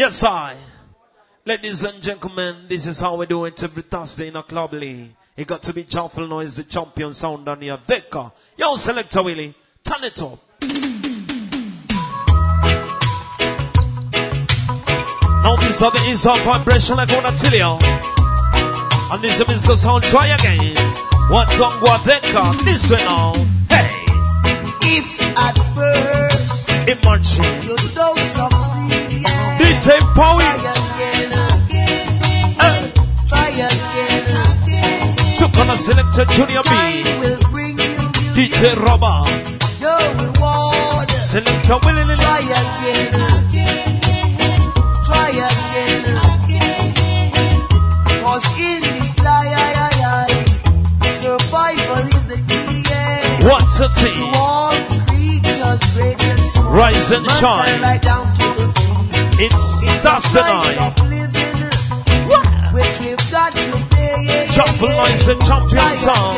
Yes, I. Ladies and gentlemen, this is how we do it every Thursday in a Club Lee. It got to be joyful noise, the champion sound on your Decker. Yo, Selector Willie, turn it up. Now this other is our vibration like on a tilio. And this is the sound, try again. What's on Guadeca? This one now. Hey! If at first imagine you don't succeed, yeah. DJ Power. Try again. Chukana Selector Junior B. DJ Robba. Your reward. Selector Willie. Try again. Cause in this life, survival is the key. Yeah. What's a team? All creatures break and small. Rise and shine. Right down to the it's us and I. Which we've got to pay. Jump nice and champion song.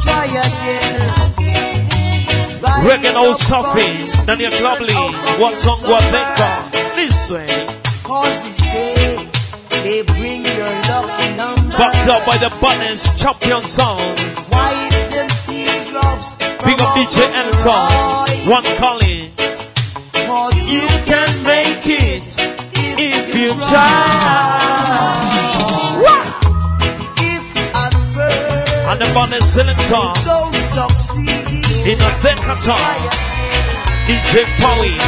Try again. Reggae old Sophie, Daniel Clubley, what's on Guadeca? This way. Cause this day, they bring your love and number. Backed up by the Buttons, champion sound. Wipe them teardrops. Big up DJ Anton, one calling. Cause you can make it if you try. If at first, and the Buttons selector, you don't succeed. In a Zenkata, DJ Powie.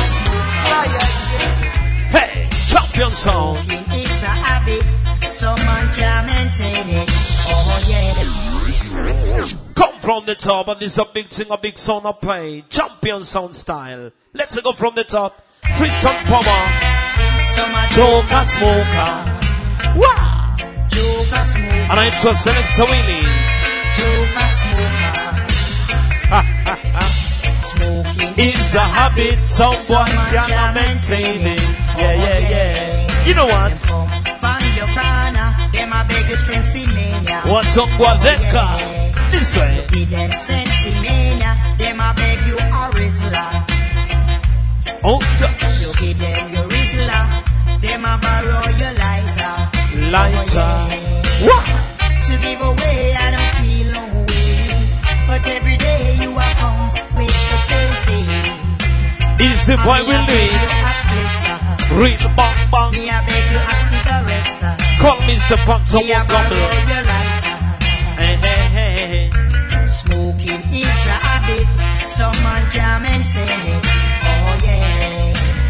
Hey, champion song. It's a habit, someone can maintain it. Oh yeah. Come from the top, and this is a big thing, a big song I play. Champion sound style. Let's go from the top. Tristan Palmer. Joker Smoker. Wow. Joker Smoker. And I to select Tawini. Joker Smoker. Smoking is a habit, someone can maintain it. Yeah. You know what? What's up, Guadeca? This way. Oh, gosh. You give them your Rizla, they might borrow your lighter. What? To give away, I don't feel no way. But every day you are home. Easy boy will lead. Real bang. Me I beg you a cigarette, sir. Call Mr. Panther one couple. Hey. Smoking is a habit. Someone can maintain it. Oh yeah.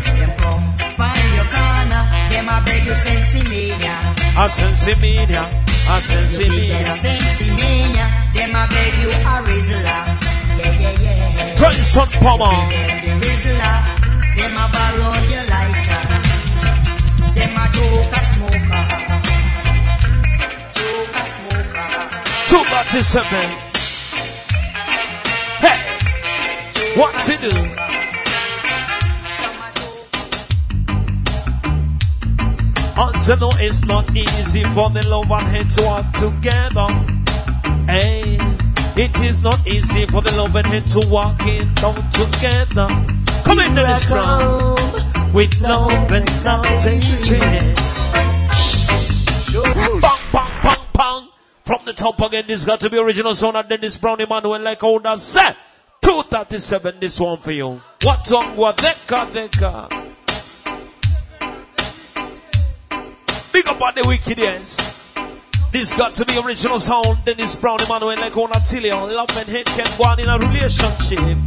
Them come by your corner. Them I beg you sensi media. Them I beg you a rizzler. Yeah. Johnson Palmer. Them a borrow your lighter. Them a joker smoker. 237. Hey, what to do? Until no, it's not easy for the love and hate to work together. Hey. It is not easy for the love and hate to walk it down together. Come in, Dennis Brown. With love and nothing change. Bang. From the top again, this got to be original sound of Dennis Brown, Emmanuel, like all that set. 237, this one for you. What's on Guadeca? Big up on the wicked, yes. This got to be original sound. Dennis Brown, Emmanuel, like on Attilio. Love and hate can go on in a relationship.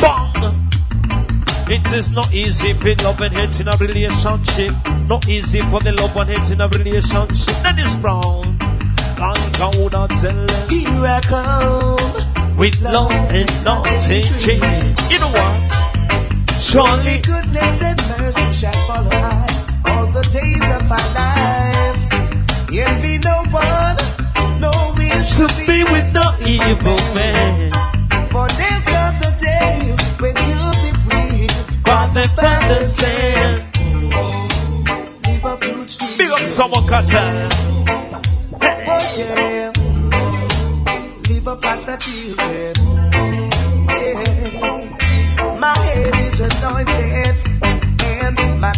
Bang! It is not easy for love and hate in a relationship. Not easy for the love and hate in a relationship. Dennis Brown, and I would not tell him. Here I come. With love and nothing changed. You know what? Surely goodness and mercy shall follow I all the days of my life. Envy no one, no man should be with no evil man. For there'll come the day when you'll be grieved by the Father's hand. Big up someone, Kata. Oh yeah, leave a pastor children. Yeah, my head is anointed.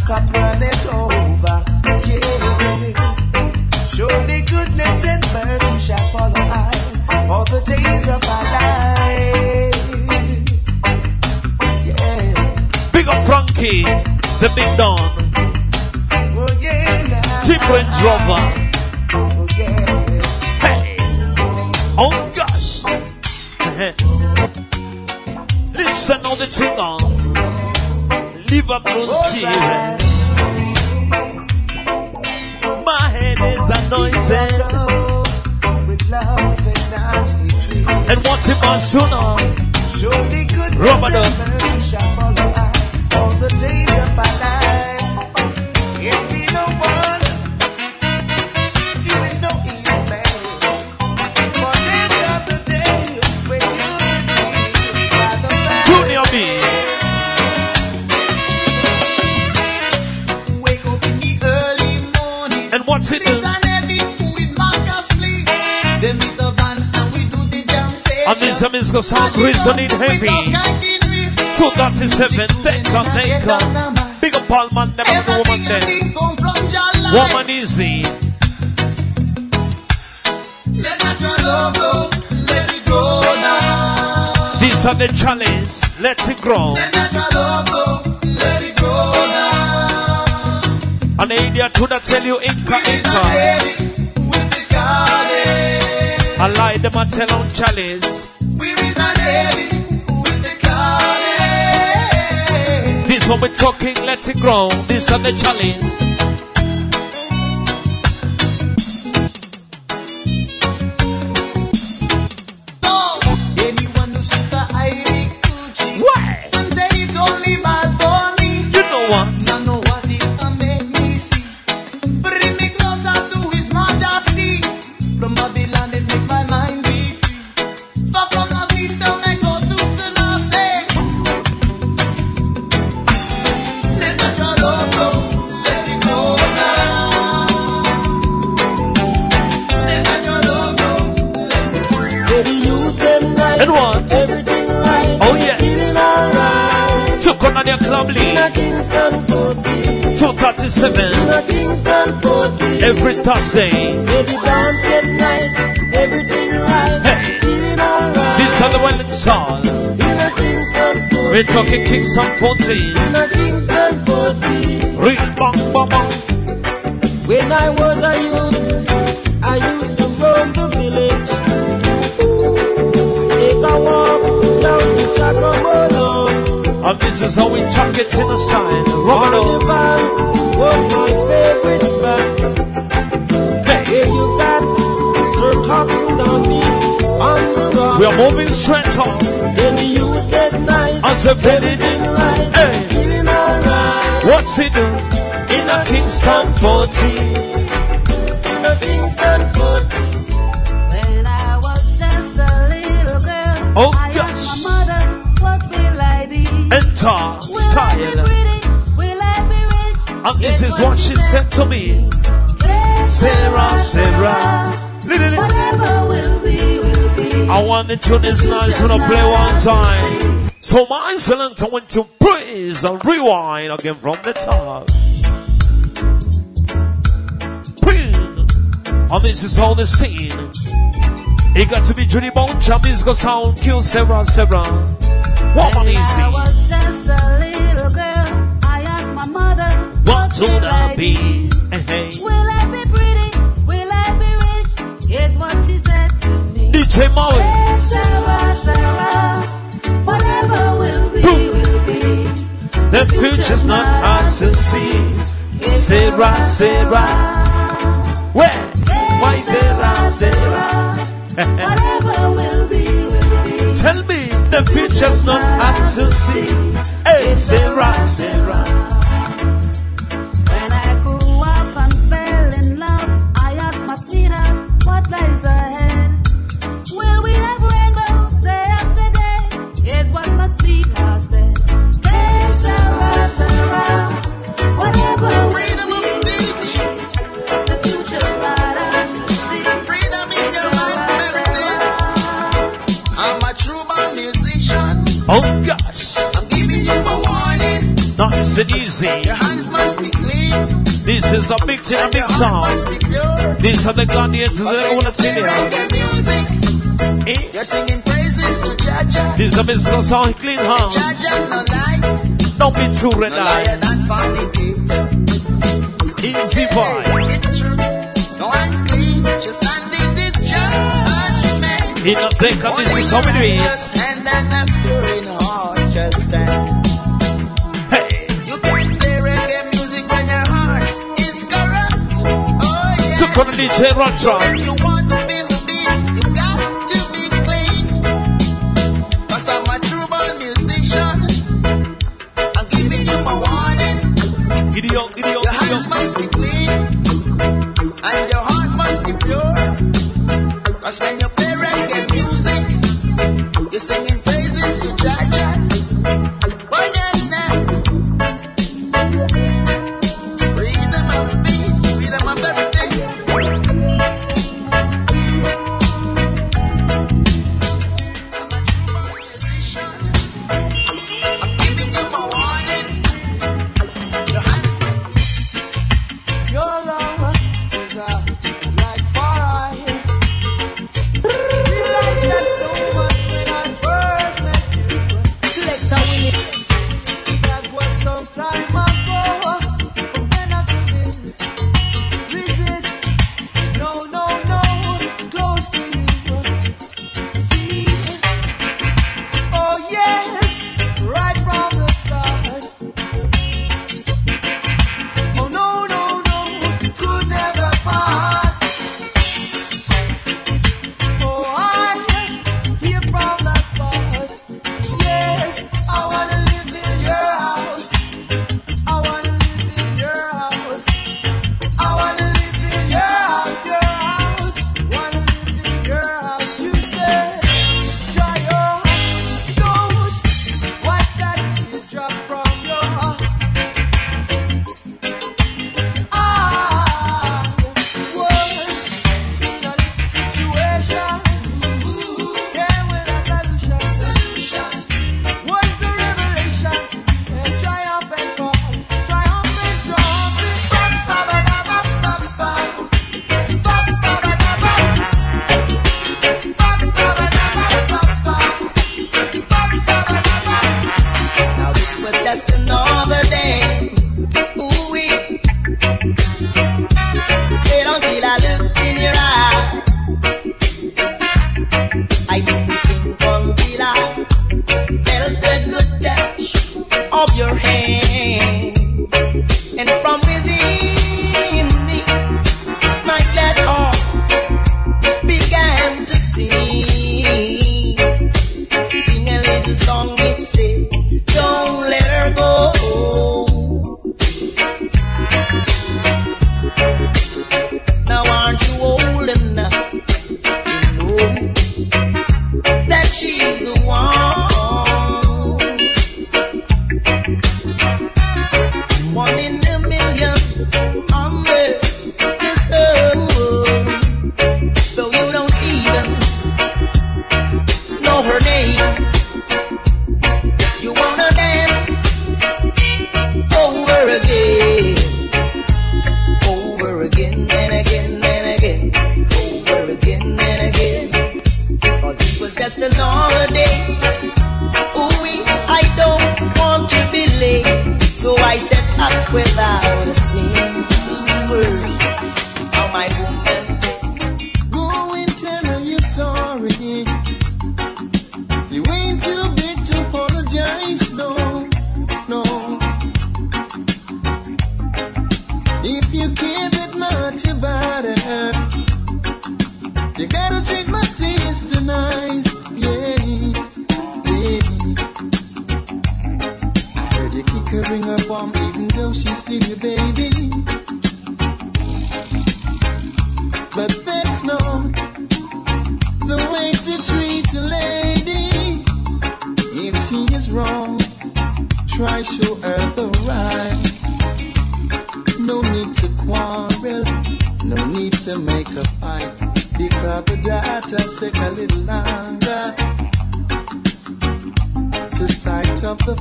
cup runneth over. Yeah. Surely goodness and mercy shall follow I all the days of my life. Yeah. Big up Frankie, the Big Don. Oh yeah. Different drummer. Oh yeah. Hey. Oh gosh. Listen on the thing on. Liverpool's children. My head is anointed with love and not retreat. And what he must do now? Surely goodness and mercy shall follow us all the days of our life. If we don't want, you will know evil man. For this other day, when you need, by the fire. And what's it do? And this is the sound reason it heavy. 237, thank God. Big up all man, never the woman there. Woman easy. These are the challenge, let it grow. An idiot to that tell you inca. I lie them and tell on chalice. This one we're talking, let it grow. This are the chalice. You know what? Club Lee, 237 every Thursday. Hey, these are the Welling songs. We're talking Kingston 14. When I was a youth, I used to roam the village. Take a walk down to Chacomolo. And this is how we chuck it in the style. Roberto was my favorite band. Hey, you got Sir Thompson Darby on the road. We are moving straight on. Then you get nice. As a penny did right. Hey, feeling alright. What's he do? In a Kingston 14. In a Kingston 14. When I was just a little girl. Oh gosh. Enter style. And this is what she said to me. Sarah, Sarah. Whatever will be. I want the tune is nice when I play one time. So my excellent, I want to praise and rewind again from the top. And this is all the scene. It got to be Judy Boucher, musical sound, kill Sarah, Sarah. Woman easy. I was just a little girl. I asked my mother, what would I be? Hey. Will I be pretty? Will I be rich? Here's what she said to me. DJ Molly. Hey, Sarah, Sarah, whatever will be, will be. The future's not hard to see. Sarah, Sarah. Where? Hey, why Sarah, Sarah? Whatever will be, will be. Tell me. The future's not hard to see. Hey, Sarah, Sarah. When I grew up and fell in love, I asked my sweetheart, what lies ahead? Will we have rainbow day after day? Here's what my sweetheart said. Hey, Sarah, Sarah. Whatever freedom of speech. The future's not hard to see. Freedom in your mind, everything. I'm a true man. Oh gosh, I'm giving you my warning. Nice. nice and easy. Your hands must be clean. This is a big thing, a big song. These are the gladiators that I want to tell you. Eh? You're singing praises to Jaja. This is a musical song, clean hands. Jaja, no lie. Don't be too reliant. Easy boy. It's true. No unclean. Just standing this judgment. In a blink of this is how we do it. Just stand and I'm pure in heart. Just stand. Come and DJ Ron Tron. If you want to feel the beat, you got to be clean. Cause I'm a true born musician. I'm giving you my warning. Your hands must be clean. And your heart must be pure. Cause when you play reggae music, you're singing praises to Jaja. Why yes, now? Freedom of speech, freedom of everything.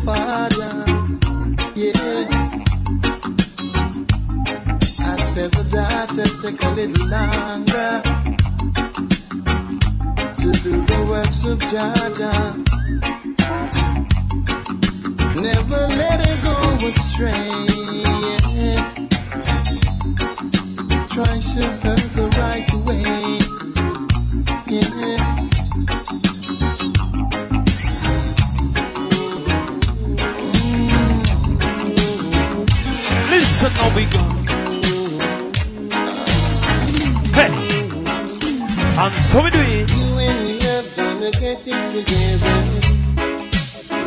Father yeah. I said the daughters take a little longer to do the works of Jah. Never let her go astray, yeah. Try to show her the right way, yeah. Listen, now we go. Hey, and so we do it. When we are gonna get it together,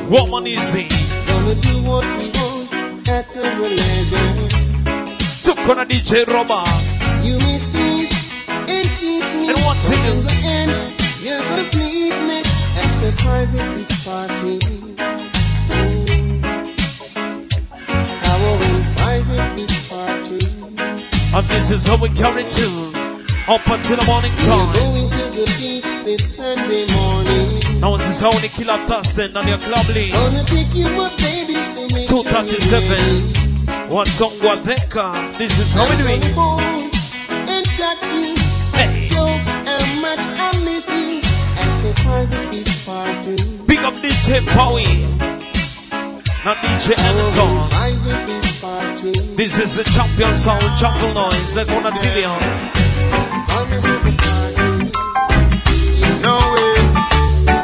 what money is it? Gonna do what we want at our level. Took on a DJ Robert. You mislead and tease me. And what's in the end, you're gonna please me at the private beach party. Ooh. Our own private beach party. And this is how we carry to up until the morning time. We're going to the beach this Sunday morning. Now this is how they kill a Thursday on your Club Lee. Gonna pick you up, baby, so make 2:37. One song, one deca. This is how we do it. Hey. Yo, how much I miss you at the private beach party. Big up DJ Bowie, not DJ Anton. Private beach party. This is the champion sound, jungle noise, the Bonatilion. You know it.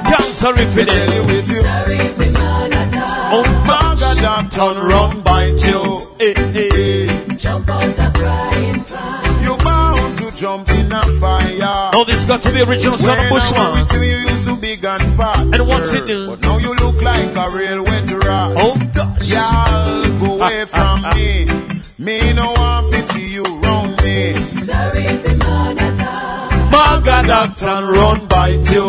Can't sorry for it with you. Oh my God, turn round, bite you. Hey, hey. Jump out a crying cry. You bound to jump in a fire. Now this got to be original son of Bushman. When you used to be gone far. And what's it do? But now you look like a real wet rat. Oh gosh. Y'all go away from me. Me no want to see you round me. Sorry for Margaret and run bite you.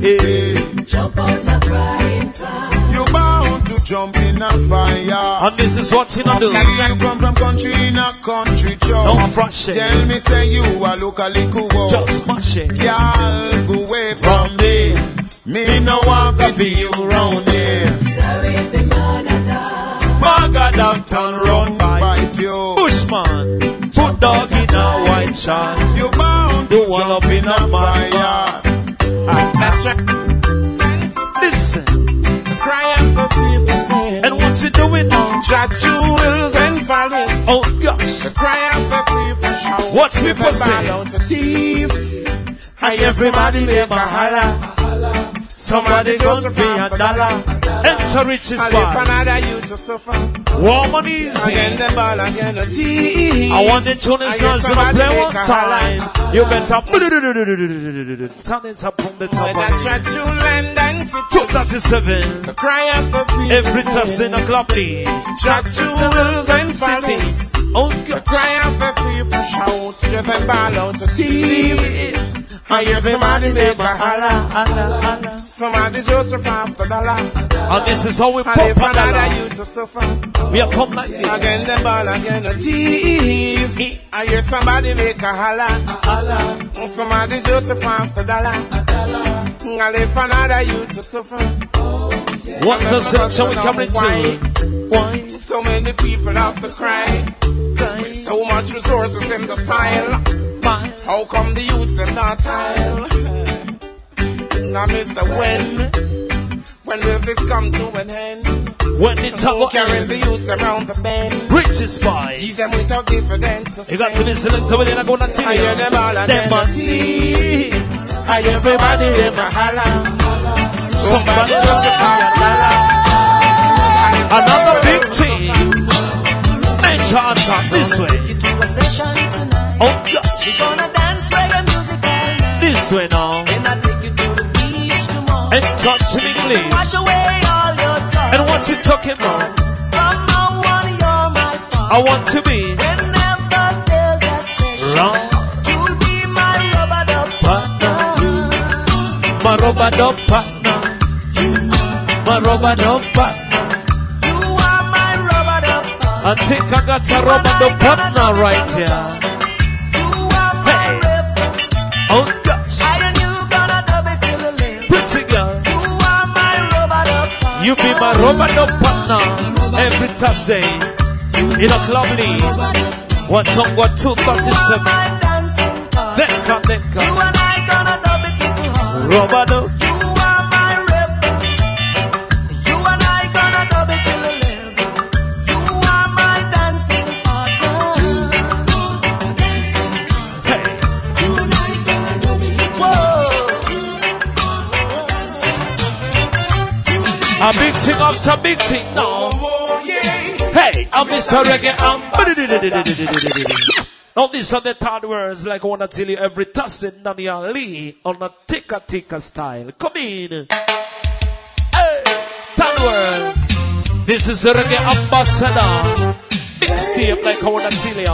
Hey. Jump out a crying fire. You bound to jump in a fire. And this is what you know do. You come from country in a country chop. Don't frosh it. Tell me say you a local liquor. Just smash it. Y'all go away from me. Me no want to see you round here. Sorry for Margaret and run bite you. Bushman, put dog in a white shot. You bound to jump in a fire. That's right. Listen. Crying for people saying, and what's it doing? Jah jewels and valleys. Oh gosh. Crying for people shouting. What's people saying? Out a thief. And everybody they bahala. Somebody goes to pay a dollar. Enter riches bar. Warm and easy. I want the tunes now to play one time. You better turn it up from the top. When I try to land and sit 237. Crying for people. Every touch in a Club Lee. Try to rules and cities. Oh God. Crying for people. Shout to the ball out a thief. I hear somebody make a holler. Somebody just survive for dollar. And this is how we pop a. We are come like this. Again the ball, again the thief. I hear somebody make a holler. Somebody just survive for dollar. I live for another you to suffer. What does that shall we come into? Why? So many people have to cry. With so much resources in the soil. How come the youth are not tile? I miss a when. When will this come to an end? When it's all carrying the youth around the bend. Richest boys. Give them without dividends. You got to be selected when they're going to tell you. I hear them all and them must leave. I hear everybody in my holla. Somebody just a holla. Another big team. Nature attack this way. Oh God. We're gonna dance reggae music all night. This way now. And I take you to the beach tomorrow. And touch me clean. Wash away all your sorrow. And what you talking about? From now on you're my partner. I want to be. Whenever there's a session. Wrong. You'll be my rubber dub partner. You. My rubber dub partner. You. My rubber dub partner. You are my rubber dub partner. I think I got a rubber dub partner right here. Oh gosh. I knew you gonna dub it till the late. Pretty girl. You are my robot up partner. You be my robot up partner. every Thursday in a Club Lee. What's up, what 2:37? Then come. You and I gonna double it up. Robado. You are my rebel. You and I gonna double it till the level. You are my dancing partner. Hey. You and I gonna double it. Whoa. A big thing after big thing now. Hey, I'm Mr. Reggae. Now these are the third words like I want to tell you every Thursday, Nania Lee on a ticker style. Come in. Hey, third word. This is the Reggae Ambassador. Mixtape like I want to tell you.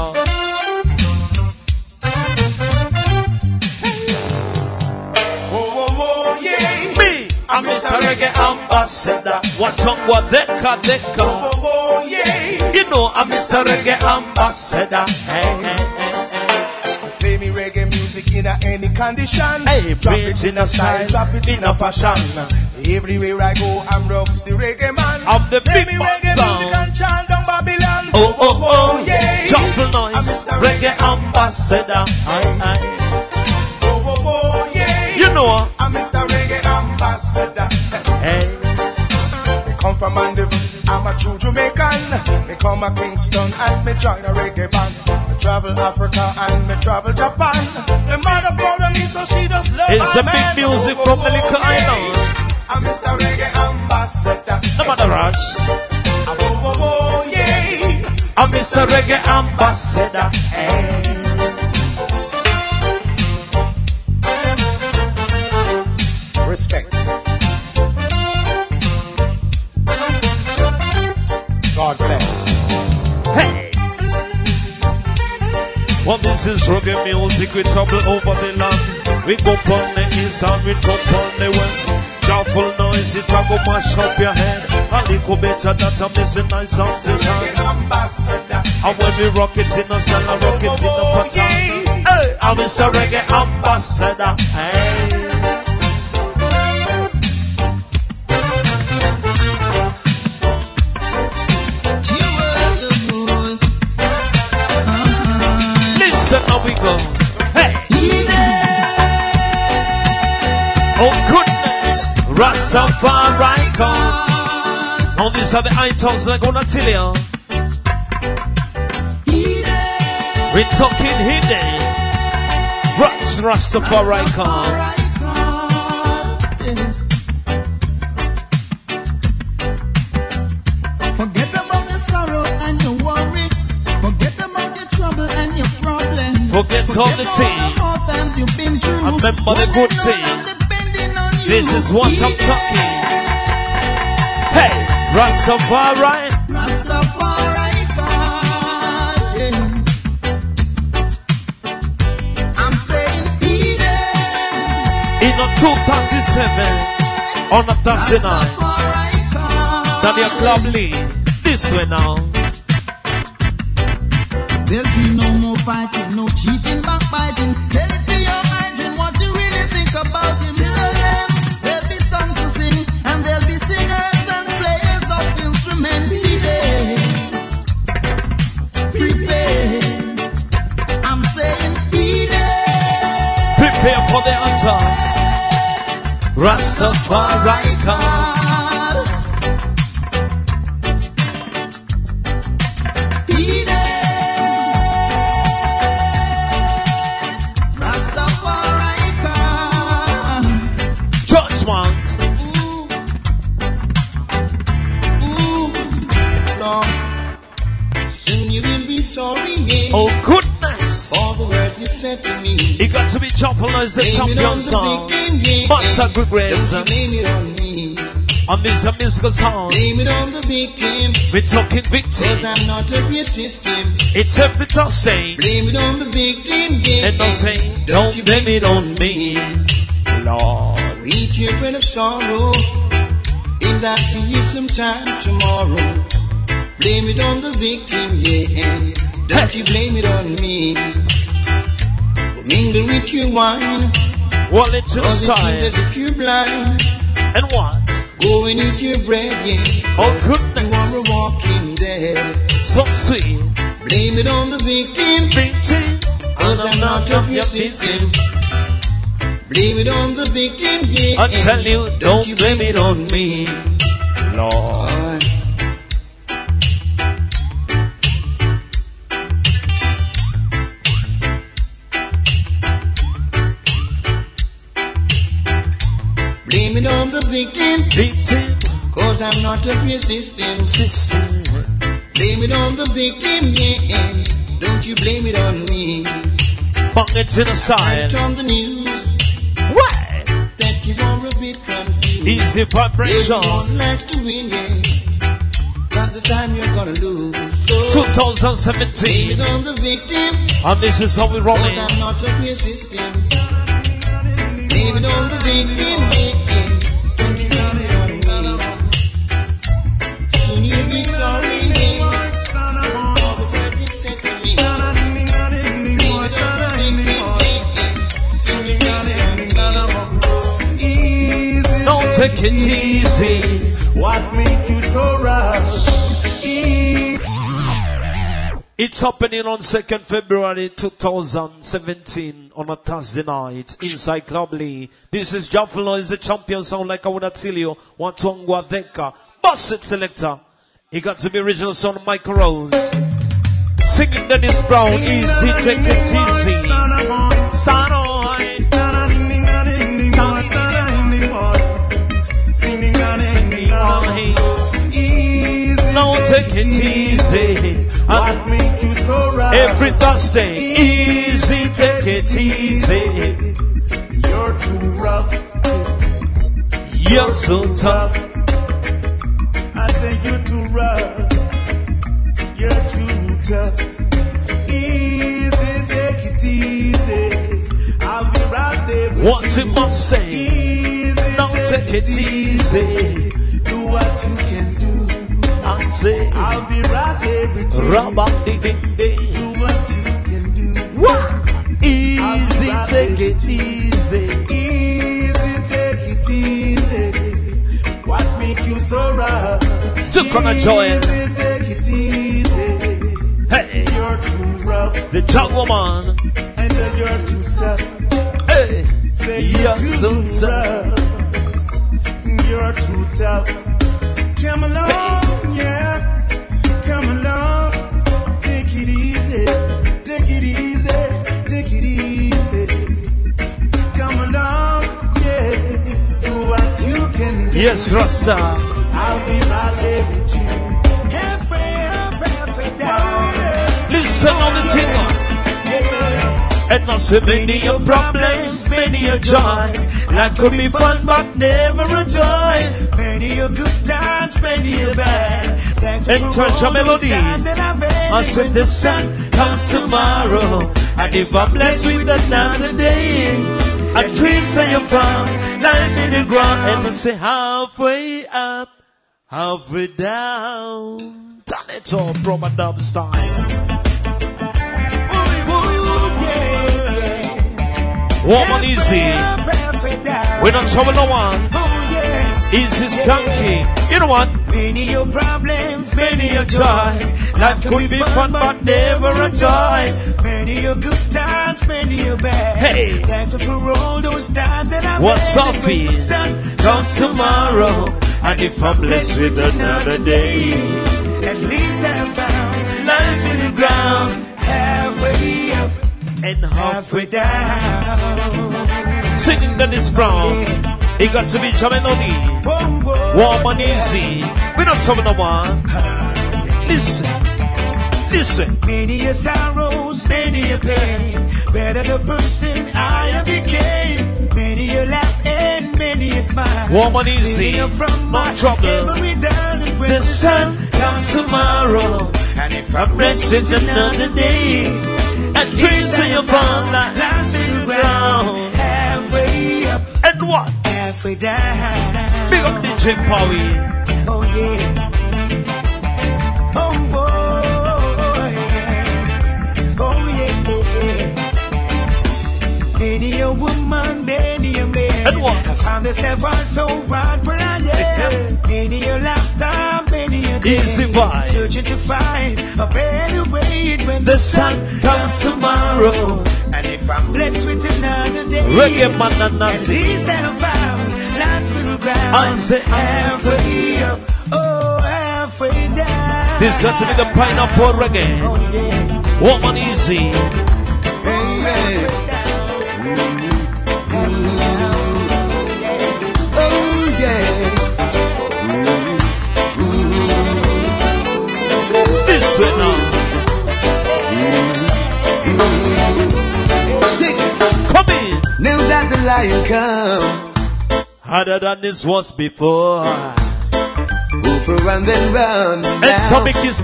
Oh, yeah. Me, I'm Mr. Reggae Ambassador. What tongue, what deca. You know I'm Mr. Reggae Ambassador. Hey. Play me reggae music in any condition. Hey, drop it in a style, drop it in a fashion. Everywhere I go, I'm rocks the reggae man. Of the play big me reggae sound. Music and chant down Babylon. Oh, oh, oh, yeah. Jungle noise, I'm Reggae Ambassador. Oh, oh, oh, yeah. You know I'm Mr. Reggae Ambassador. Hey. They come from Mandeville. I'm a true Jamaican. Me come a Kingston and me join a reggae band. Me travel Africa and me travel Japan. The mother proud of me, so she just love. It's a big music from the little island. I'm Mr. Reggae Ambassador. No matter rush. Oh, yeah. I'm Mr. Reggae Ambassador. Hey. Respect. God bless. Hey! Well, this is reggae music. We travel over the land. We go on the east and we go on the west. Joyful noise, it will mash up your head. A little better that I'm missing nice on the. And when we rock it in the sun, I rock it in the pattern. Hey! I'm Mr. Reggae Ambassador. Hey! Now we go. Hey. Oh goodness, Rastafari come. Now these are the items like on Attilia. We're talking hidden. Rats Rastafari come. Forget all the tea. Remember the good tea. This is what I'm talking. Hey, Rastafari. Rastafari God. Yeah. I'm saying Eden. In a 2:37 on a Thursday night. Daniel Club Lee. This way now. There'll be no more fighting, no cheating, backbiting. Tell it to your mind what you really think about him. There'll be songs to sing, and there'll be singers and players of instruments. Prepare. I'm saying prepare. Prepare for the altar. Rastafari God. It got to be Jopalon is the champion song. Master Group Race. And this is a musical song. Blame it on the victim. We're talking victim. Cause I'm not a racist. It's every Thursday. Blame it on the victim. Yeah. And don't say, don't blame it on me. Lord. We children of sorrow. And I see you sometime tomorrow. Blame it on the victim. Yeah. Don't you blame it on me. Mingle with your wine. Well, it's your style. And what? Go and eat your bread, yeah. Oh, goodness. You are a walking dead. So sweet. Blame it on the victim. Cause I'm not of your system. Blame it on the victim, yeah. I tell you, don't you blame it on me, Lord. Blame it on the victim, cause I'm not of your system, Blame it on the victim, yeah. Don't you blame it on me. Fuck it to the side. On the news. What? That you are a bit confused. Easy vibration. Everyone likes to win, yeah. But this time you're gonna lose. So 2017. Blame it on the victim. And this is how we roll it. I'm not of your system. Blame it on the victim, yeah. You'll be sorry, yeah. All the words you said to me. Don't take it easy. What make you so rush? It's happening on 2nd February 2017 on a Thursday night inside Club Lee. This is Jaffalo is the champion sound like I would tell you. Watongwa Deka, Basset Selector. He got to be original son Michael Rose. Singing Dennis Brown, easy, take it easy. Start on. Now take it easy. What make you so right? Every Thursday, easy, take it easy. You're too rough. You're so tough. I say you're too rough, you're too tough. Easy, take it easy. I'll be right there with you. What you must say, easy, don't take it easy. Do what you can do. I say, I'll be right there with you. Do what you can do. What? Easy, take it easy. Easy, take it easy. What makes you so rough? To come and join. Easy, take it easy. Hey, you're too rough. The tough woman. And then you're too tough. Hey, say you're too so tough. Rough. You're too tough. Come along, hey. Yeah. Come along. Take it easy. Take it easy. Take it easy. Come along, yeah. What you can do. Yes, Rasta. I'll be right there with you. Listen on the tingle. And not so many your problems, many your joy. Life could be fun, but never a joy. Many your good times, many your bad. And touch a melody. I said the sun comes tomorrow. And if I'm blessed with another day. A tree say you found, lies in the ground, and we say halfway up, halfway down. Turn it up, from a dub style. Woman easy, we don't trouble no one. Easy skunky, you know what? Many your problems, many your joy. Life could be fun, but never a joy. Many your good times, many your bad. Hey, thankful for all those times that I've had. What's up, peace? Comes tomorrow, and if I'm blessed with another day, at least I've found life's middle ground, halfway up and halfway down. Singing Dennis Brown, he got to be Jamelody, warm and easy. We don't trouble no one. Listen. Many a sorrows, many a pain. Better the person I became. Many a laugh and many a smile. Warm and easy, from my trouble. Every day when the sun comes tomorrow, and if I'm blessed with another day, and dreams in your palm, life in the ground, halfway up and what? Halfway down. Big up DJ Powie. Oh yeah. Many a woman, many a man. I found the seven so right, but I am. laptop, many your laptop, many your day. Easy vibe. Searching to find a better way when the sun comes tomorrow. And if I'm blessed with another day, reggae man and Nancy. At least I found last middle ground. I'll say halfway up, oh halfway down. This got to be the pineapple reggae. Oh yeah. Warm and easy. Right now. Come in. Now that the lion come, harder than this was before. Over and then run. And topic is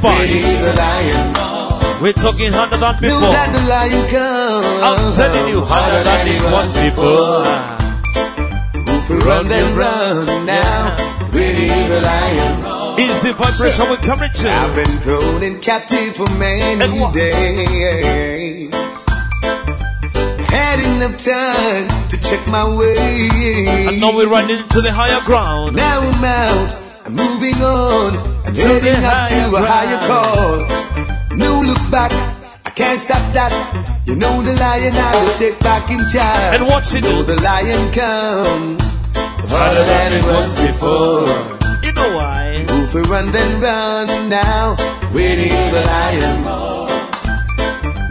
we're talking harder than before. Now that the lion come, I'm telling you harder than it was before. Over and then run now. Ready the lion. Easy vibration with courage. I've been thrown in captive for many days. Had enough time to check my way. And now we're running into the higher ground. Now I'm out, I'm moving on. I'm heading up to a higher cause. No look back, I can't stop that. You know the lion, I will take back in charge. And watch it. You know the lion come harder than it was before. You know why? Move around and run now. Waiting for the lion.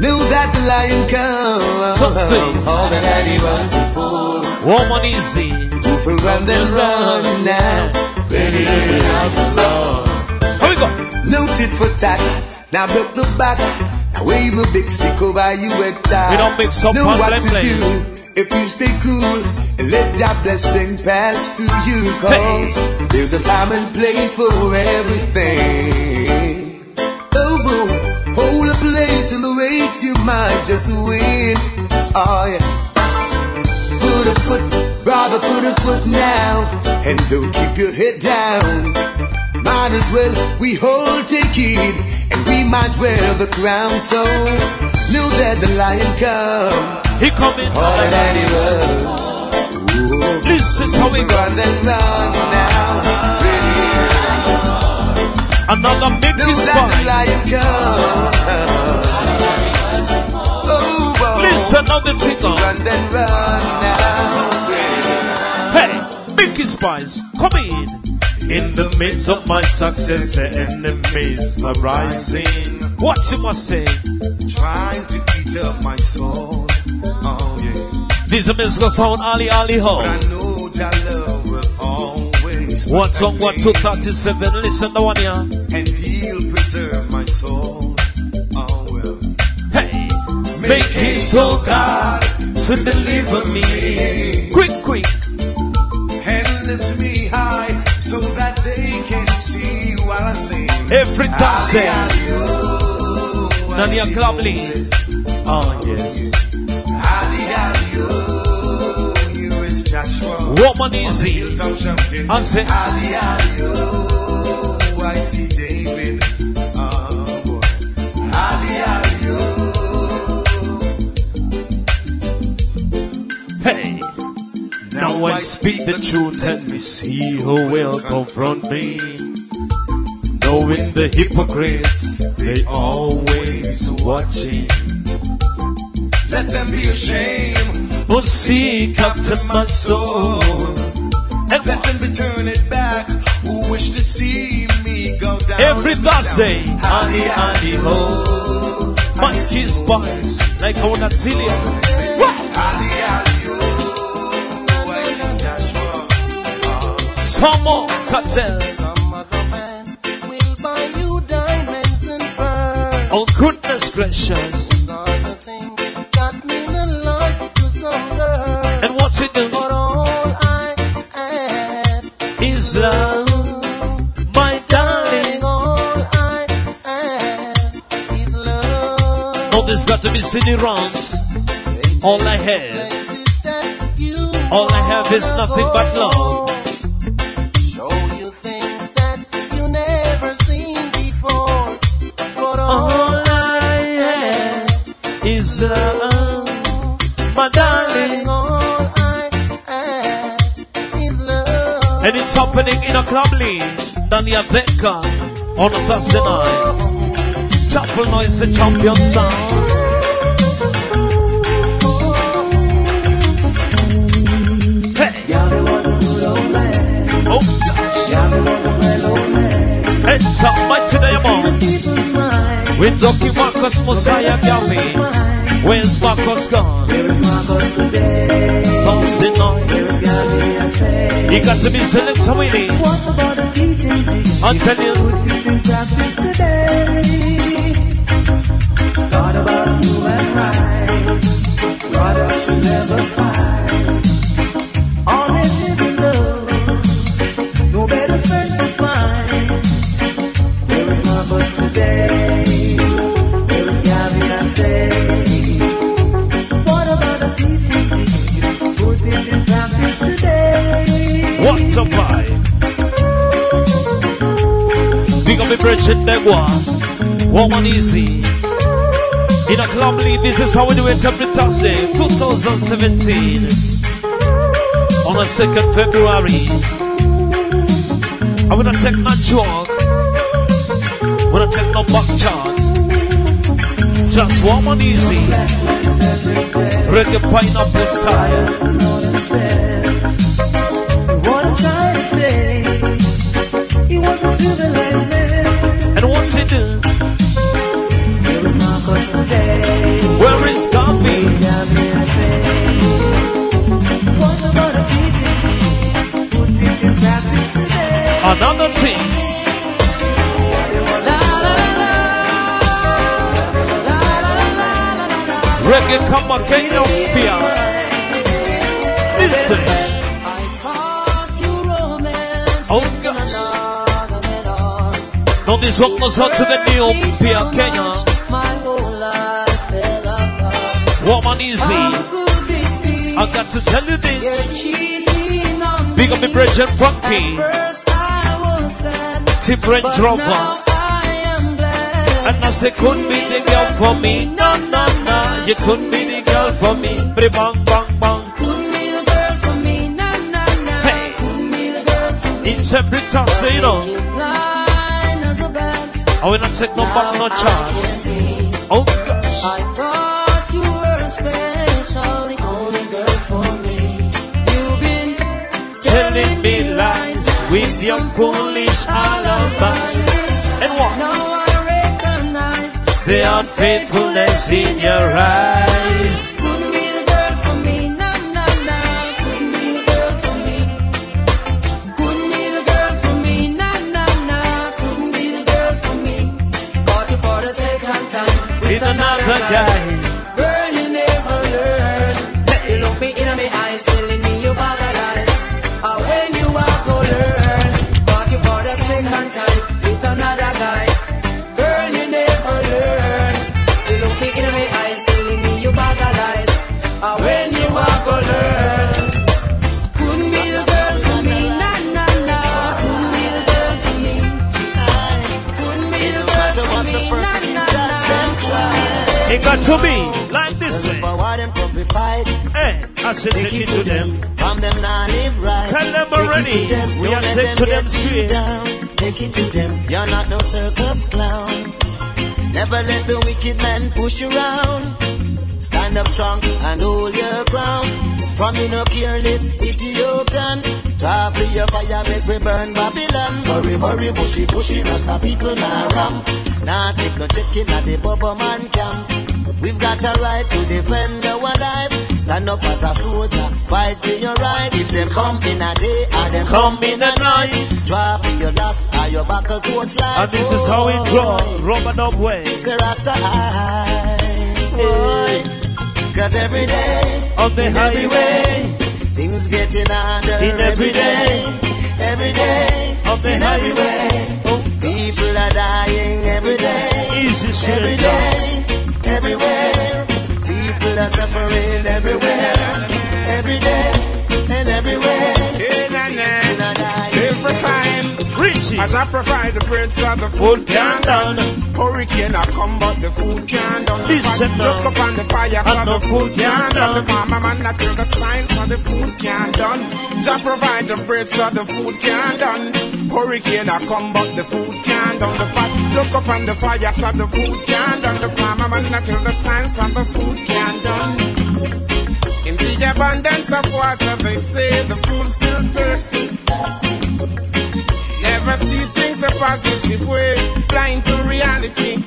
Knew that the lion comes. So sweet. All the night he was before. Warm and easy. Move around and run now. Ready for the lion. Here we go. No tit for tat. Now break no back. Now wave a big stick over you at time. We don't mix up know what to play. Do. If you stay cool and let your blessing pass through you, cause hey. There's a time and place for everything. Oh, boom, hold a place in the race you might just win. Oh, yeah. Put a foot, brother, put a foot now, and don't keep your head down. Might as well we hold, take it, and we might wear the crown. So know that the lion comes. He coming harder than he was. This is how we run and run now. Really. Another big despise. Listen now the tickle. Run and run now. Hey, Mickey Spice, come in. In the midst of my success, the enemies are rising. What you must say? Trying to eat up my soul. Oh, yeah. This is Mr. Sound Ali Ali Ho. But I know that love will always. What's on 1237? Listen to one here. And he'll preserve my soul. Oh, well. Hey, make his soul God to deliver me. Quick. And lift me high so that they can see while I sing. Every Thursday. Nania Club Lee. Oh, yes. Woman easy. And say, Ali, Ali, I see David. Ali, Ali, hey. Now I speak the truth and we see who will confront me. Knowing the hypocrites, they always watching. Let them be ashamed. But seek after my soul and let them return it back who wish to see me go down. Every Thursday, Ali Ali Ho, my kiss boys like Onatilia. Ali Ali Ho, some more cartel. Some other man will buy you diamonds and pearls. Oh goodness gracious. And what's it do? But all I have is love, my darling. All I have is love. No, there's got to be Cindy Rounds. All I have, is nothing but love. Show you things that you never seen before. But all I have is love, my darling. And it's happening in a Club Lee, Dania Vecca, on a Thursday night. Chapel Noise, the champion sound. Hey! Yami was a good old man. Oh gosh! Yami was a good old man. Heads up, mighty diamonds. We're talking Marcus Mosiah Yami. Where's Marcus gone? Where is Marcus today? Thursday night. Where is Yami, I say? He got to be selected, Willie. What about the teachings? I'll tell you. Put it in practice today. Thought about human rights. Brothers should never fight. What a vibe! Big up the Bridget Negua, woman easy. In a Club Lee, this is how we do it every Thursday, 2017. On the 2nd February. I wanna take no joke. Wanna take no back chart. Just woman easy. Reggae pineapple style. Trying to say he was a civilized man. And what's he do? Where is Marcus today? Where is Coffee? What about a teaching? Who did his practice today? Another team. Reggae come on, Kenya, Pia. Listen. No, this one goes out to the new Pia Kenya. Woman easy. I got to tell you this. Big up the Bridget Funky. Tip Range Rover. And I say, couldn't be the girl for me. No, no, no. You couldn't be the girl for me. Bang, bang, bang. Couldn't be the girl for me. No, no, no. Hey. Couldn't be the girl for me. It's every Thursday, you know. I will not take no back, no chance. Oh gosh. I thought you were special, the only girl for me. You've been telling me lies with your foolish alibis. And what? Now I recognize the unfaithfulness in your eyes. Couldn't be the girl for me, no, no, no. Couldn't be the girl for me. Couldn't be the girl for me, no, no, no. Couldn't be the girl for me. For the second time with another guy. Girl, you never learn. You look me in my eyes, telling me you paradise. And when you are gonna learn, got you for the second time with another guy. Girl, you never learn. You look me in my eyes, telling me you paradise. And when you are gonna learn, couldn't be the girl for me, na na na. Couldn't be the girl for me. Couldn't be the girl for me. It got to me like this way. Hey, I said take it to them. Tell them already. We are taking to them straight. Take it to them. You're not no circus clown. Never let the wicked man push you around. Stand up strong and hold your ground. From you no careless Ethiopian. Travel your fire, make we burn Babylon. Hurry, hurry, bushy, bushy, Rasta people now ram. Nah, take no chicken at the Bobo Man camp. We've got a right to defend our life. Stand up as a soldier, fight for your right. If them come in a day, or them come in a night. Strive for your last, or your buckle torch light. And this is how we draw, Robert up way. Say Rasta I. Cause every day, on the highway, things getting harder. In every day, on the highway, oh, people are dying every day. Easy shit, every day, everywhere, people are suffering everywhere. Every day, and everywhere, people are dying. the time. Richie. As I provide the bread for the food can down. Hurricane I come but the food can down. Listen now. Just up on the fire so the food can down. The farmer man that tell the signs so the food can down. Just provide the bread so the food can down. Hurricane I come but the food can down. The pot just up on the fire so the food can down. The farmer man that tell the signs so the food can down. In the abundance of water, they say the fool still thirsty. Never see things the positive way, blind to reality.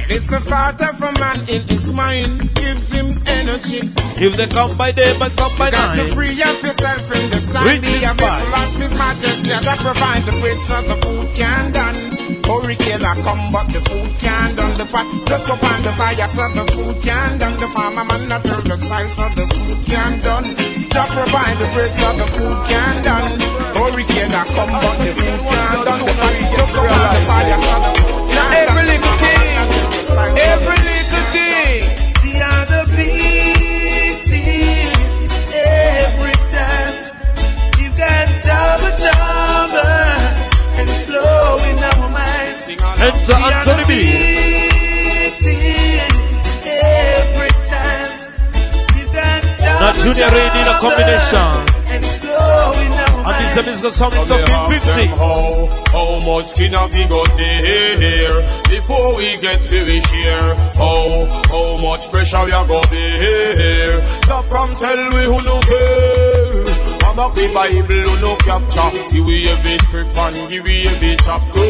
It is the thought of a man in his mind, gives him energy. If they come by day, but come by night. You got to free up yourself in the sun. Be a vessel of His Majesty that provide the bread so the food can done. Hurricane I come but the food can down. The pot just up on the fire so the food can down. The farmer man not turn the side so the food can down. Just provide the bread so the food can down. Hurricane I come but the food can down. The pot just up on the fire so the food can down. Every little thing we are the victim. Every time you got double and slow in our minds. Enter Anthony B. Every time you got now Junior Ray need a combination. And this is the song of the 50. How much skin have we got here before we get to this year? How much pressure we are gonna be here? Stop from tell we who no care. About the Bible who no capture. Give we a bit strip and give we a bit chop. Go.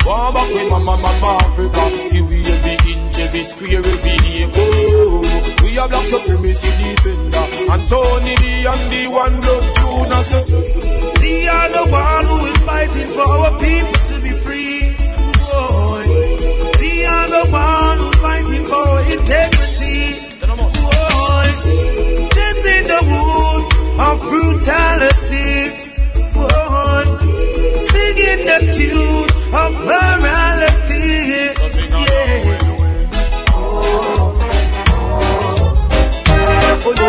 About the mama Africa. Give we a bit inch, a bit square, a bit go. We are black supremacy defender, Anthony B and the one blood Jonas. We are the one who is fighting for our people to be free. Boy. We are the one who's fighting for our integrity. Boy. This is the wound of brutality. Boy. Singing the tune of morality. Yeah. Oh. If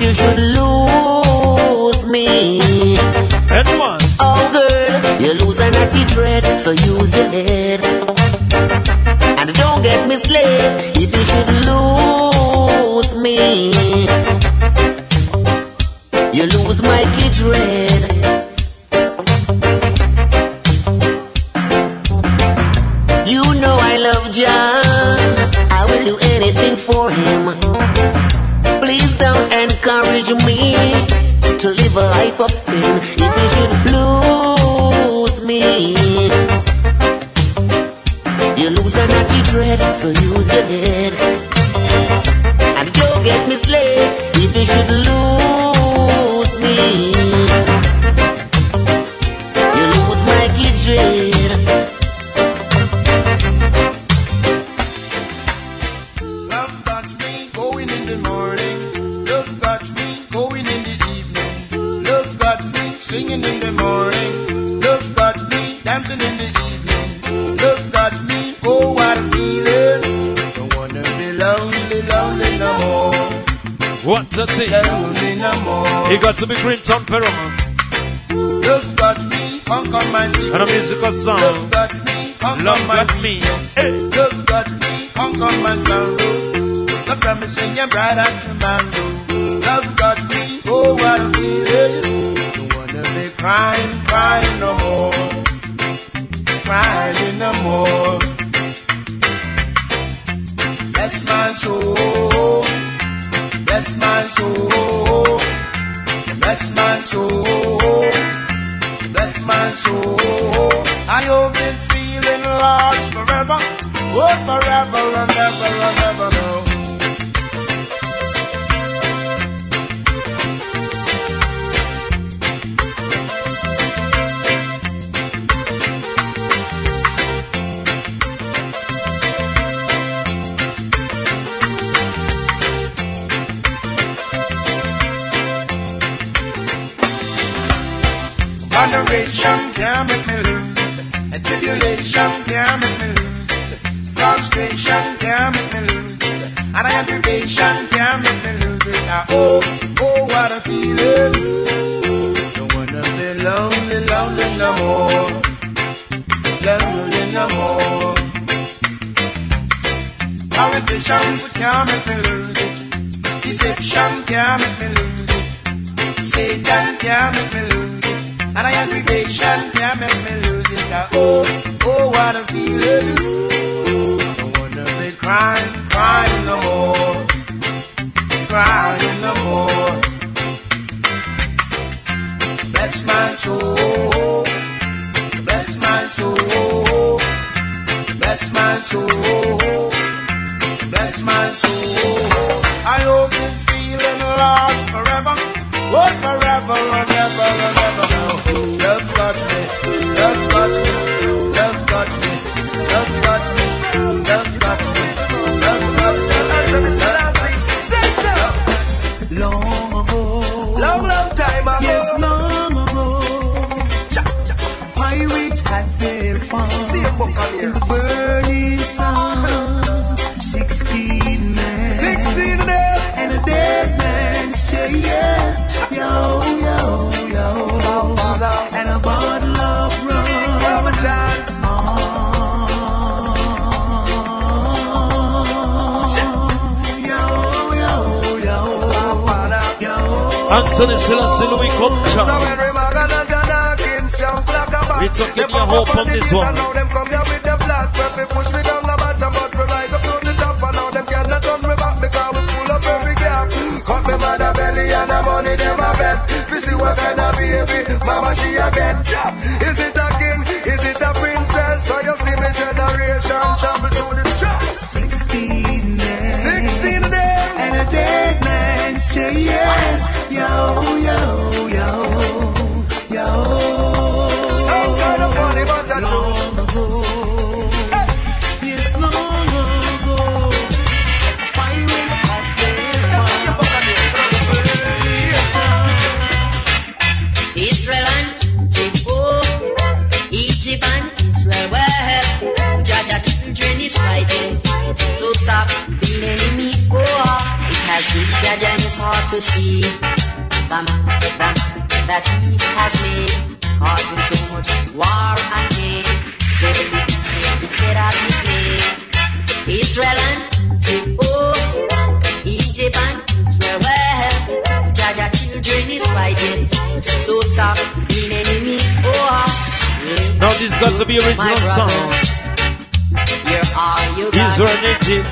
you should lose me, oh girl, you lose an empty thread, so use your head and don't get misled. If you should lose me, you lose my kid red. You know I love John. I will do anything for him. Please don't encourage me to live a life of sin. If you should lose me, you lose a naughty dread, so use your head and don't get misled. If you should lose me, you lose my kid dread. Love got me going in the morning. Love got me going in the evening. Love got me singing in the morning. Love got me dancing in the evening. What's that thing? He got to be Greentown Perama. Love got me punk on my seat. And a musical song. Love got me punk on my feet. Love got me punk on my sound. The promise when you're bright and tomorrow. Love got me, oh what a feeling. Don't wanna be crying, crying no more. Crying no more. That's my soul. Bless my soul, bless my soul, bless my soul. I hope this feeling lasts forever, oh forever and ever and ever now. Addiction can't make me lose it. Oh, what a feeling. Don't wanna be lonely no more. Lonely no more. Politicians can't make me lose it. Deception can't make me lose it. Satan can't make me lose it. And I aggravation can't make me lose it. Oh, what a feeling. Don't wanna be crying no more. Crying no more. Bless my soul. Bless my soul. Bless my soul. Bless my soul. I hope this feeling lasts forever. Oh, forever and ever and ever. Love got me. Love got me. Love got me. Love got me. Love got me. Love got me. Love got me. Sister. Long ago. Long time ago. Yes, long ago. Pirates had their fun. See a book on here. Burning sun. 16 men and a dead man's chest. Yo, and a bottle of rum. Anthony Selassie Louis Compton. We took it your hope on this one. And the money them a bet. We see what kind of baby mama she a get. Is it a king? Is it a princess? So you see me generation travel through the streets. 16 men and a dead man's chest. Yo. Sounds kind of funny but that's true. So stop being enemy, go off. It has hit the jam, it's hard to see. Bam, that he has made, causing so much war and pain. So the people say, instead of his name, Israel and Jehovah, Egypt and Israel, well, Jaja children is fighting. So stop being enemy, go off. Now this got to be original songs. Israel and Egypt.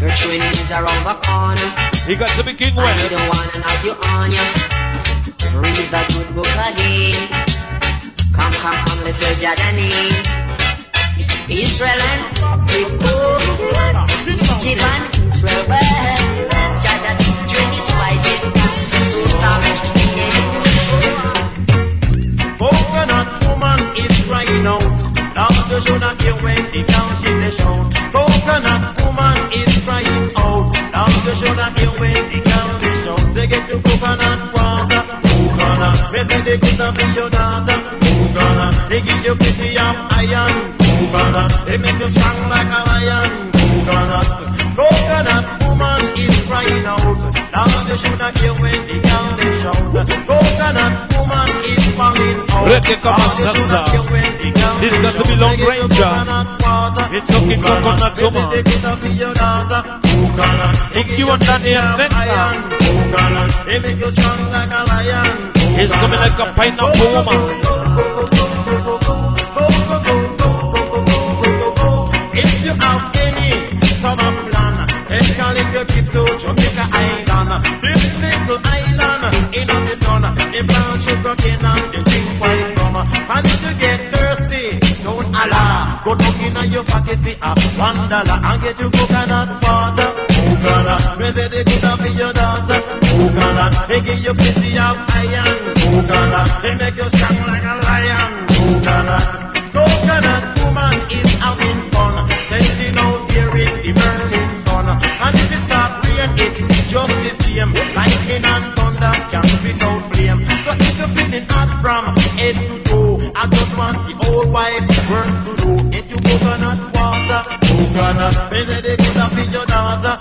Your training is around the corner. He got to be king when you don't want to knock you on ya. Read the good book again. Come, let's hear Jaja name. Israel and Jehovah, Egypt and Israel, Jaja children is fighting. So stop it. Coconut woman is crying out. Love to show that you when the cows in the shout. Coconut woman is crying out. Love to show that you when the cows in the shout. They get to coconut water. Coconut, we say they could not be your daughter. Coconut, they give you pity of iron. Coconut, they make you strong like a lion. Coconut, coconut woman is crying out. Love to show that you when the cows in the shout. Coconut woman is falling out. Let the coconut. This got to be Long Ranger. It's okay, coconut woman. If you want that, it's coming like a pineapple woman. If you have any summer plan, it's calling your trip to Jamaica Island. This little island in the sun, the brown sugar cane and the pink wine from. And if you get thirsty, don't allow. Go look in your pocket for $1 and get you coconut water. Coconut, we say they could have your daughter. Coconut, they give you plenty of iron. Coconut, they make you strong like a lion. Coconut, coconut woman is having fun, standing out there in the burning sun. And if it starts rain, it's just the same. Lightning and thunder can't fit out flame. So if you're feeling hot from head to toe, I just want the old wife work to do. Into coconut water. Coconut, they say they could have been your daughter.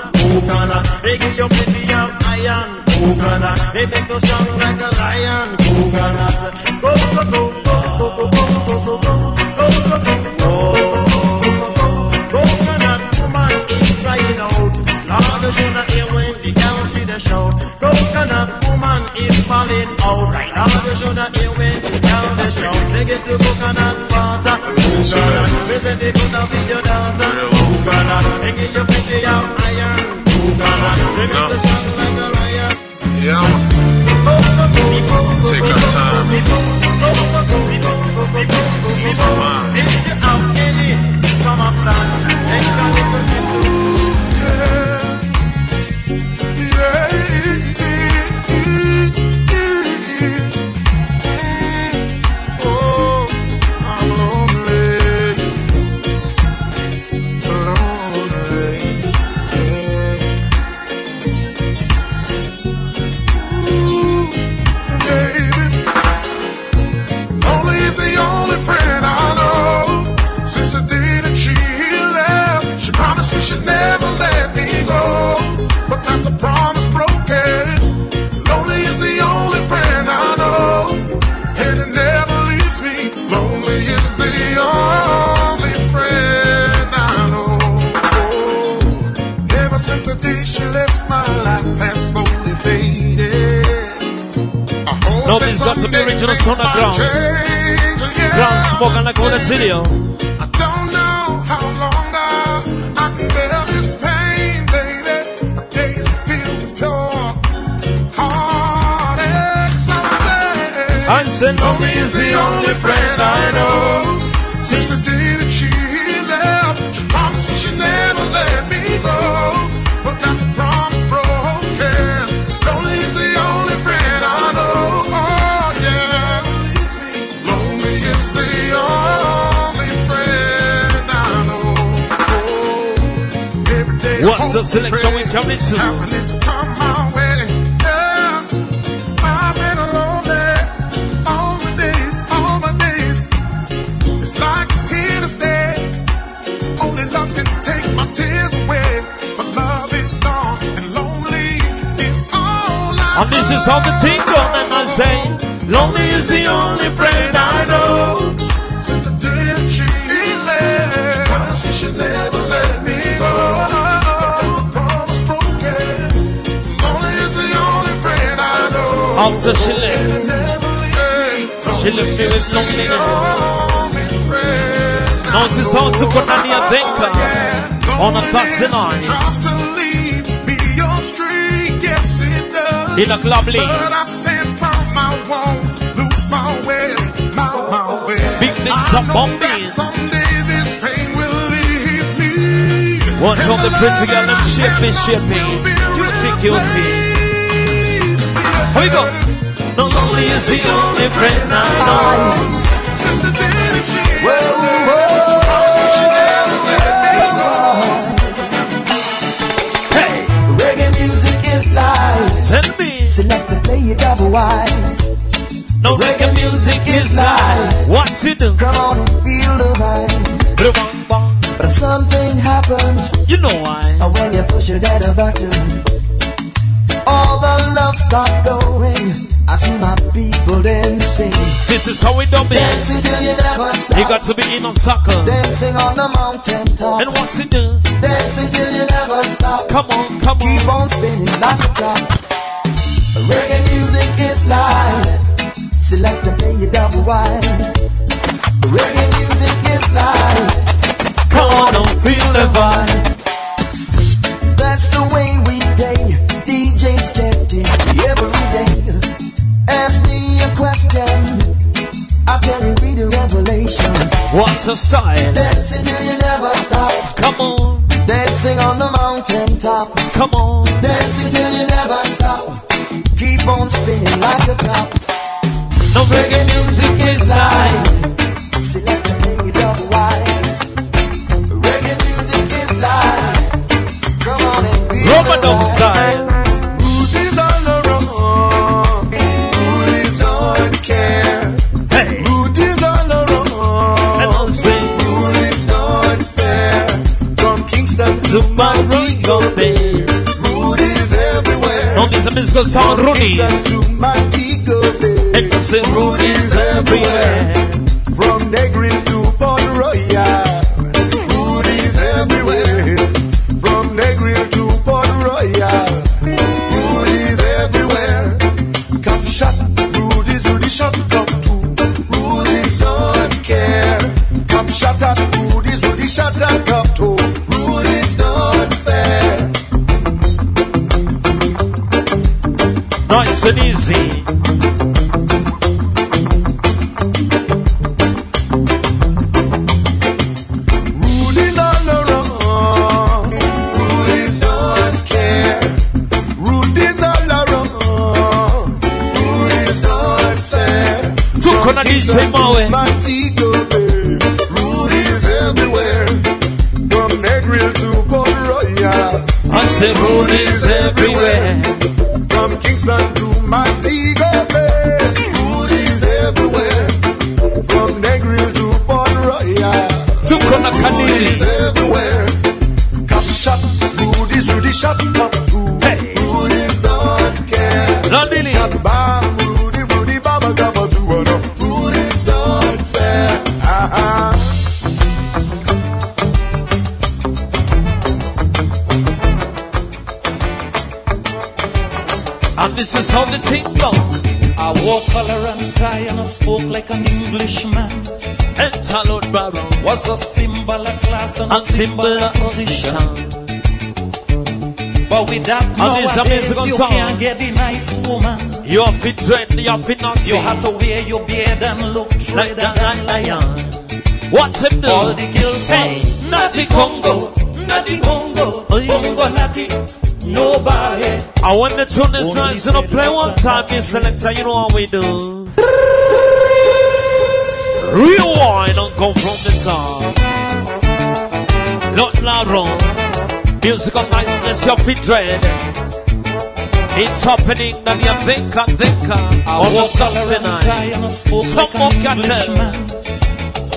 Gwanae, they give you plenty of iron. Gwanae, they make you strong like a lion. Gwanae, go go go go go go go go go go go. Lord, you not hear when the girl see the shout. Coconut woman is falling out. Lord, you not hear when the girl the shout. They get to coconut water. Coconut, we say they put up in your daughter. Coconut, they give you plenty of iron. Coconut, they make the sun like a riot. Yeah, take our time. Ease my mind. If you have any, come up plan. Take a little bit. Nothing's got to be original sound of grounds. Grounds spoken like on a video. I don't know how long I can bear this pain, baby. My days filled with pure heartache. Some say I said lonely is the only friend I know. Since the day that she left, she promised me she'd never let me go. But that's a promise broken. Lonely is the only friend I know. What's the selection we come into? Happiness will come my way. Yeah. I've been lonely all my days, all my days. It's like it's here to stay. Only love can take my tears away. But love is gone and lonely is all I know. And this is how the team goes, and I say, lonely is the only friend I know. Since the day that she left, promised me she'd never let me go. After she left me with loneliness. Now it's all to Konania Denka on a Thursday night. In a Club Lee. Big things are bombing. Watch all the pretty girl and shipping. Guilty, guilty. Here we go. No, lonely is the only friend I know. Since the day that she never let me go. Hey, reggae music is life. Tell me. Select to play it otherwise. No, reggae music is life. What to do? Come on and feel the vibe. But something happens. You know why? Or when you push it at a button. All the love start going. I see my people dancing. This is how we do it. Dancing till you never stop. You got to be in on soccer. Dancing on the mountain top. And what to do? Dancing till you never stop. Come on, come on. Keep on spinning like a top. Reggae music is live. Select and play your double wise. Reggae music is live. Come on, don't feel the vibe. That's the way we play. DJ's chanting every day. Ask me a question, I'll tell you, read a revelation. What a style. Dancing till you never stop. Come on. Dancing on the mountain top. Come on. Dancing till you never stop. Keep on spinning like a top. No, reggae music is live. Select a play it up wise. Reggae music is live. Come on and be Romanov style. Tomorrow you'll be is the sound, Rudy. It's in Rudy's everywhere. From Negril to Port Royal. Rudy's everywhere. From Negril to Port Royal. Rudy's everywhere. Come shot, Rudy's, Rudy shot, come to. Rudy's don't care. Come shot at Rudy's, Rudy shot at come to. Rudy's don't fair. Nice and easy. Rudy's everywhere, from Negril to Port Royal. I said Rudy's everywhere, from Kingston to Montego Bay. Rudy's everywhere, from Negril to Port Royal. To Conakry. Rudy's everywhere, come shot, Rudy's, Rudy shot up to. Hey, Rudy's don't care. Not really. This is how the thing goes. I walk all around cry and I spoke like an Englishman. Enter Lord Baron was a symbol of class and a symbol of position. But with that nowadays you can't get a nice woman. You have to dread, you have to not. You have to wear your beard and look like that lion. What's him do? All the girls say, hey, Natty Congo, Natty Congo, Congo Natty. Nobody. I want the tune is nice, you know, play one time, you selector, you know how we do. Rewind and go from the top. Not Laron. Musical niceness, your feet dread. It's happening that you think and think. I walk up tonight. Some more cattle.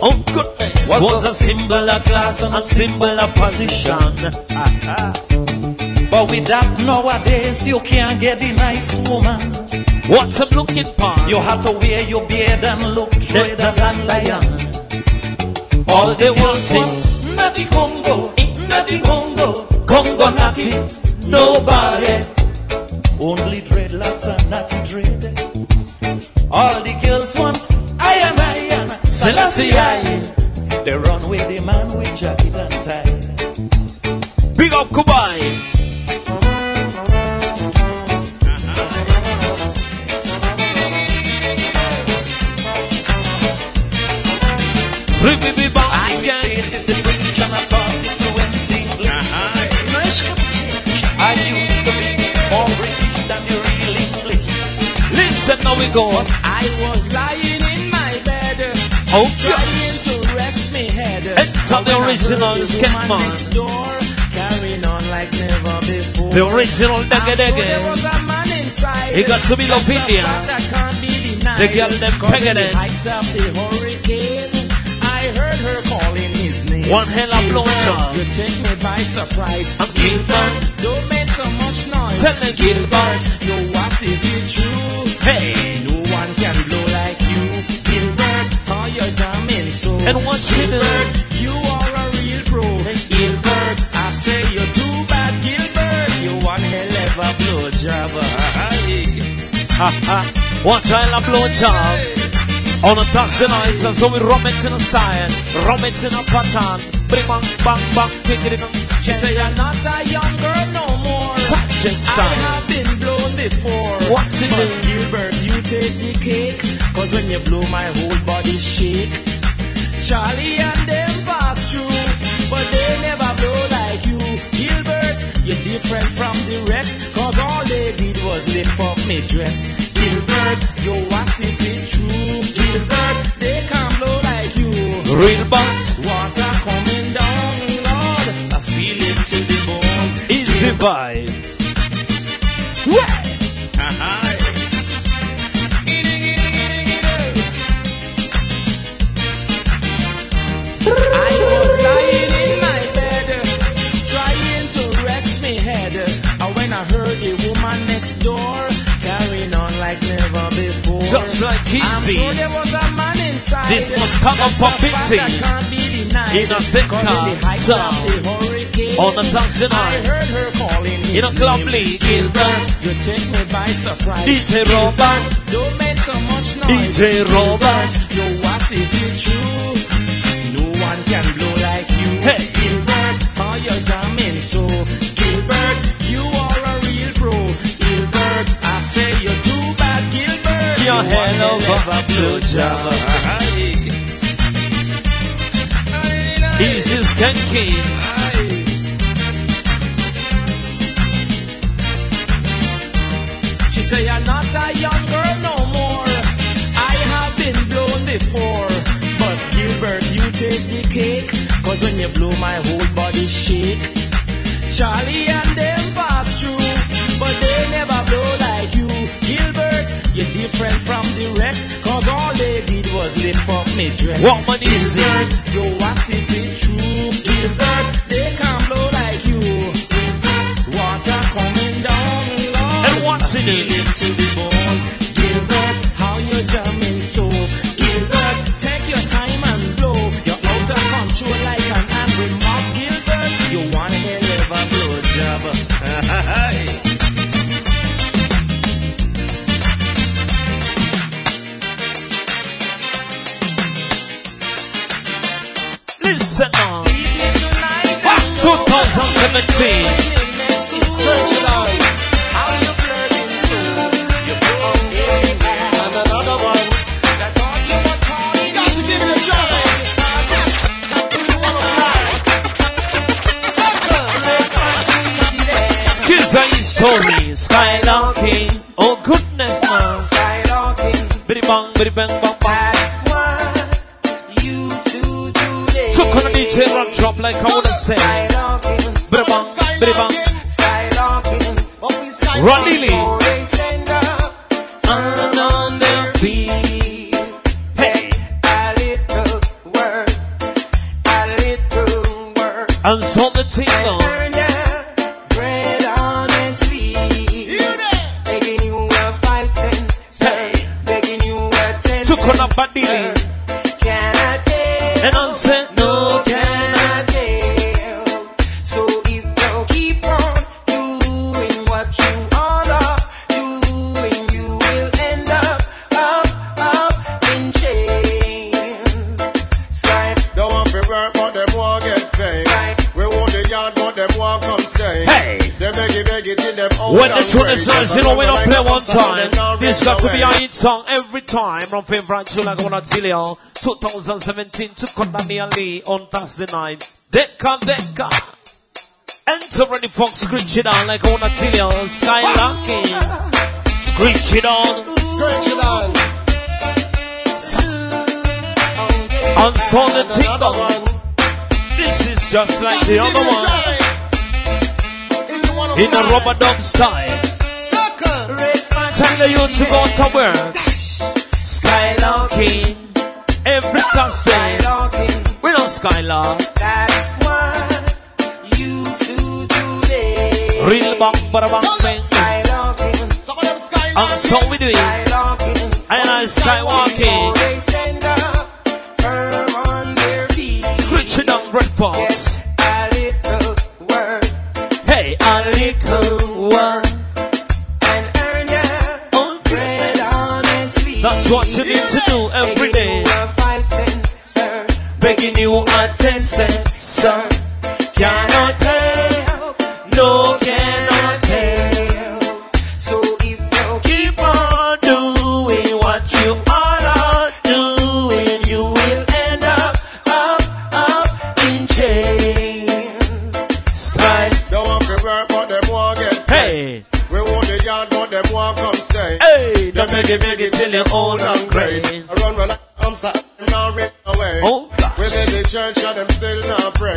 Oh goodness. Was a symbol of class and a symbol of position. But with that nowadays you can't get a nice woman. What I'm looking for? You have to wear your beard and look straighter than lion. All they want is Natty Congo, Natty Congo, Congo Natty, nobody. Only dreadlocks and natty dread. All the girls want iron, iron, Selassie I. They run with the man with jacket and tie. Big up Kubai. I imitated the British and I thought it fluent English. I used to be more British than the real English. Listen, now we go. I was lying in my bed, oh, trying to rest me head. Enter the original Skepman. Carrying on like never before. The original Degge Degge. He got to be Lopinia. The girl named Pegaden. Her calling his name. One hell of Gilbert, you take me by surprise. I'm Gilbert, don't make so much noise. Tell me Gilbert, you was if you true. Hey, no one can blow like you, Gilbert. How you're jamming so? And what Gilbert, you are a real pro. Gilbert, I say you're too bad, Gilbert. You one hell of a blowjobber. Ha ha, what hell of a blowjob? On a thousand eyes, and so we rum it in a style, rum it in a pattern. Bring bang, bang, bang, pick it up. She say you're not a young girl no more. Such a style. I have been blown before. What's it but do? Gilbert, you take the cake. Cause when you blow, my whole body shake. Charlie and them pass through, but they never blow like you. Gilbert, you're different from the rest. Cause all they did was lift up my dress. Gilbert, you was if it true. Gilbert, they can't blow like you. Real butt. Water coming down, Lord. I feel it to the bone. Easy vibe. What? I was lying in my bed, trying to rest my head. And when I heard the woman next door. Kizzy. This must come up for Binti in a thicker on the dancing night. In a Club Lee. You take me by surprise. DJ Robert. Don't make so much noise. DJ Robert. No what's it true? No one can blow like you. Hey. Gilbert, how you're jamming so. Gilbert, you are a real pro. Gilbert, I say you're too bad. Gilbert, your hand over a blue jam. Easy skanky. She say I'm not a young girl no more. I have been blown before. But Gilbert, you take the cake. Cause when you blow my whole body shake. Charlie and them pass through, but they never blow like you. Gilbert, you're different from the rest. Cause all they did was lift up me dress. What money is Gilbert, you was if it true. Gilbert, they can't blow like you. Water coming down low. And what's in it? To the bone. Gilbert, how you jamming so. Gilbert, take your time and blow. You're out of control like an angry mob. Gilbert, you want to hear job. Listen on. 2017. It's virtual. How you flirting so? You're broken. And another one. That thought you were torn. You got to give it a try. Story, skylarking, oh goodness now. Skylarking, bitty bang, bitty bang, bang, bang. That's what you do today. Took on a DJ run drop like I wanna say. Skylarking, bitty bang, bitty bang. Skylarking, what we skylarking. Run Lily. Always stand up, and on their feet. Hey, a little word. And so the tingle. And I said, no, can I tell? So if you keep on doing what you all are doing, you will end up in jail. Sky, don't want to work, but them won't get paid. Sky. We want the yard, but them won't come stay. Hey! They make it in them own. When the tune says, you know, we don't play one time. This got to be our hit song every time. From February to Laguna Tilio. 2017 to Kondani Lee on Thursday night. Decca. Enter the fox, screech it on like on a Tilio. Skylarking. Screech it on. And so the tingle. This is just like the other one. In a rubber dub style. Tell the youth to go to work. Skylarking. Every Thursday, we don't skylark. That's what you do today. Real bang, bada bang, bang. And so we do it. And I skywalking. Screeching on red pots. Hey, a little word. And earn your own bread honestly. That's what you need to do every day. Begging you attention, sir. Cannot tell, no cannot tell. So if you keep on doing what you are doing, you will end up in jail. Sky, don't want to work, but them won't get paid. Hey. We want the yard, but them won't come stay. Hey, they make it till you're old and gray. Run, I'm stuck, now rip away. Oh. In the church and them still not pray.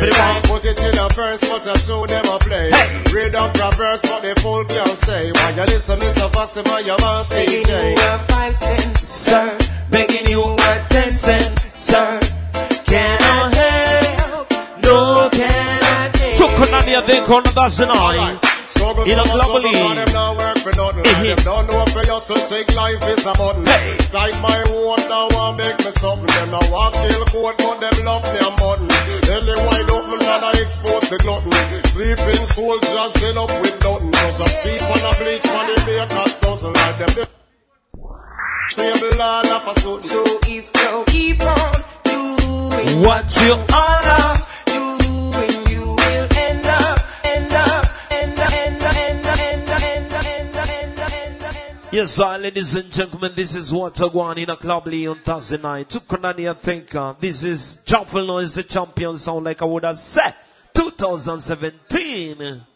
Put it in a verse but I show them a play. Hey. Read up a verse but the folk can say. Why you listen Mr. Fox and why you must be Jay. Begging you a 5 cent, sir. Begging you a 10 cent, sir. Can I help? No, can I take? Took on a day, they call them that's an eye. In a globally. fi nothing. Them don't know fi just to take life is a button. Side my own now I make me something. Them now I kill court but them love me a mutton. Then they wide open and I expose the glutton. Sleeping soldiers fill up with nothing. Just a sleep on a bleach man they make us dozen like them. Say the Lord of a soul. So if you keep on doing what you are doing, you will end up, end up, end up, end up, end up, end up, end up, end up, end up, end up, end up. Yes, ladies and gentlemen, this is Walter Gwanae in a Club Lee on Thursday night. Tukunania Thinker. This is Jaffelno is the champion sound like I would have said 2017.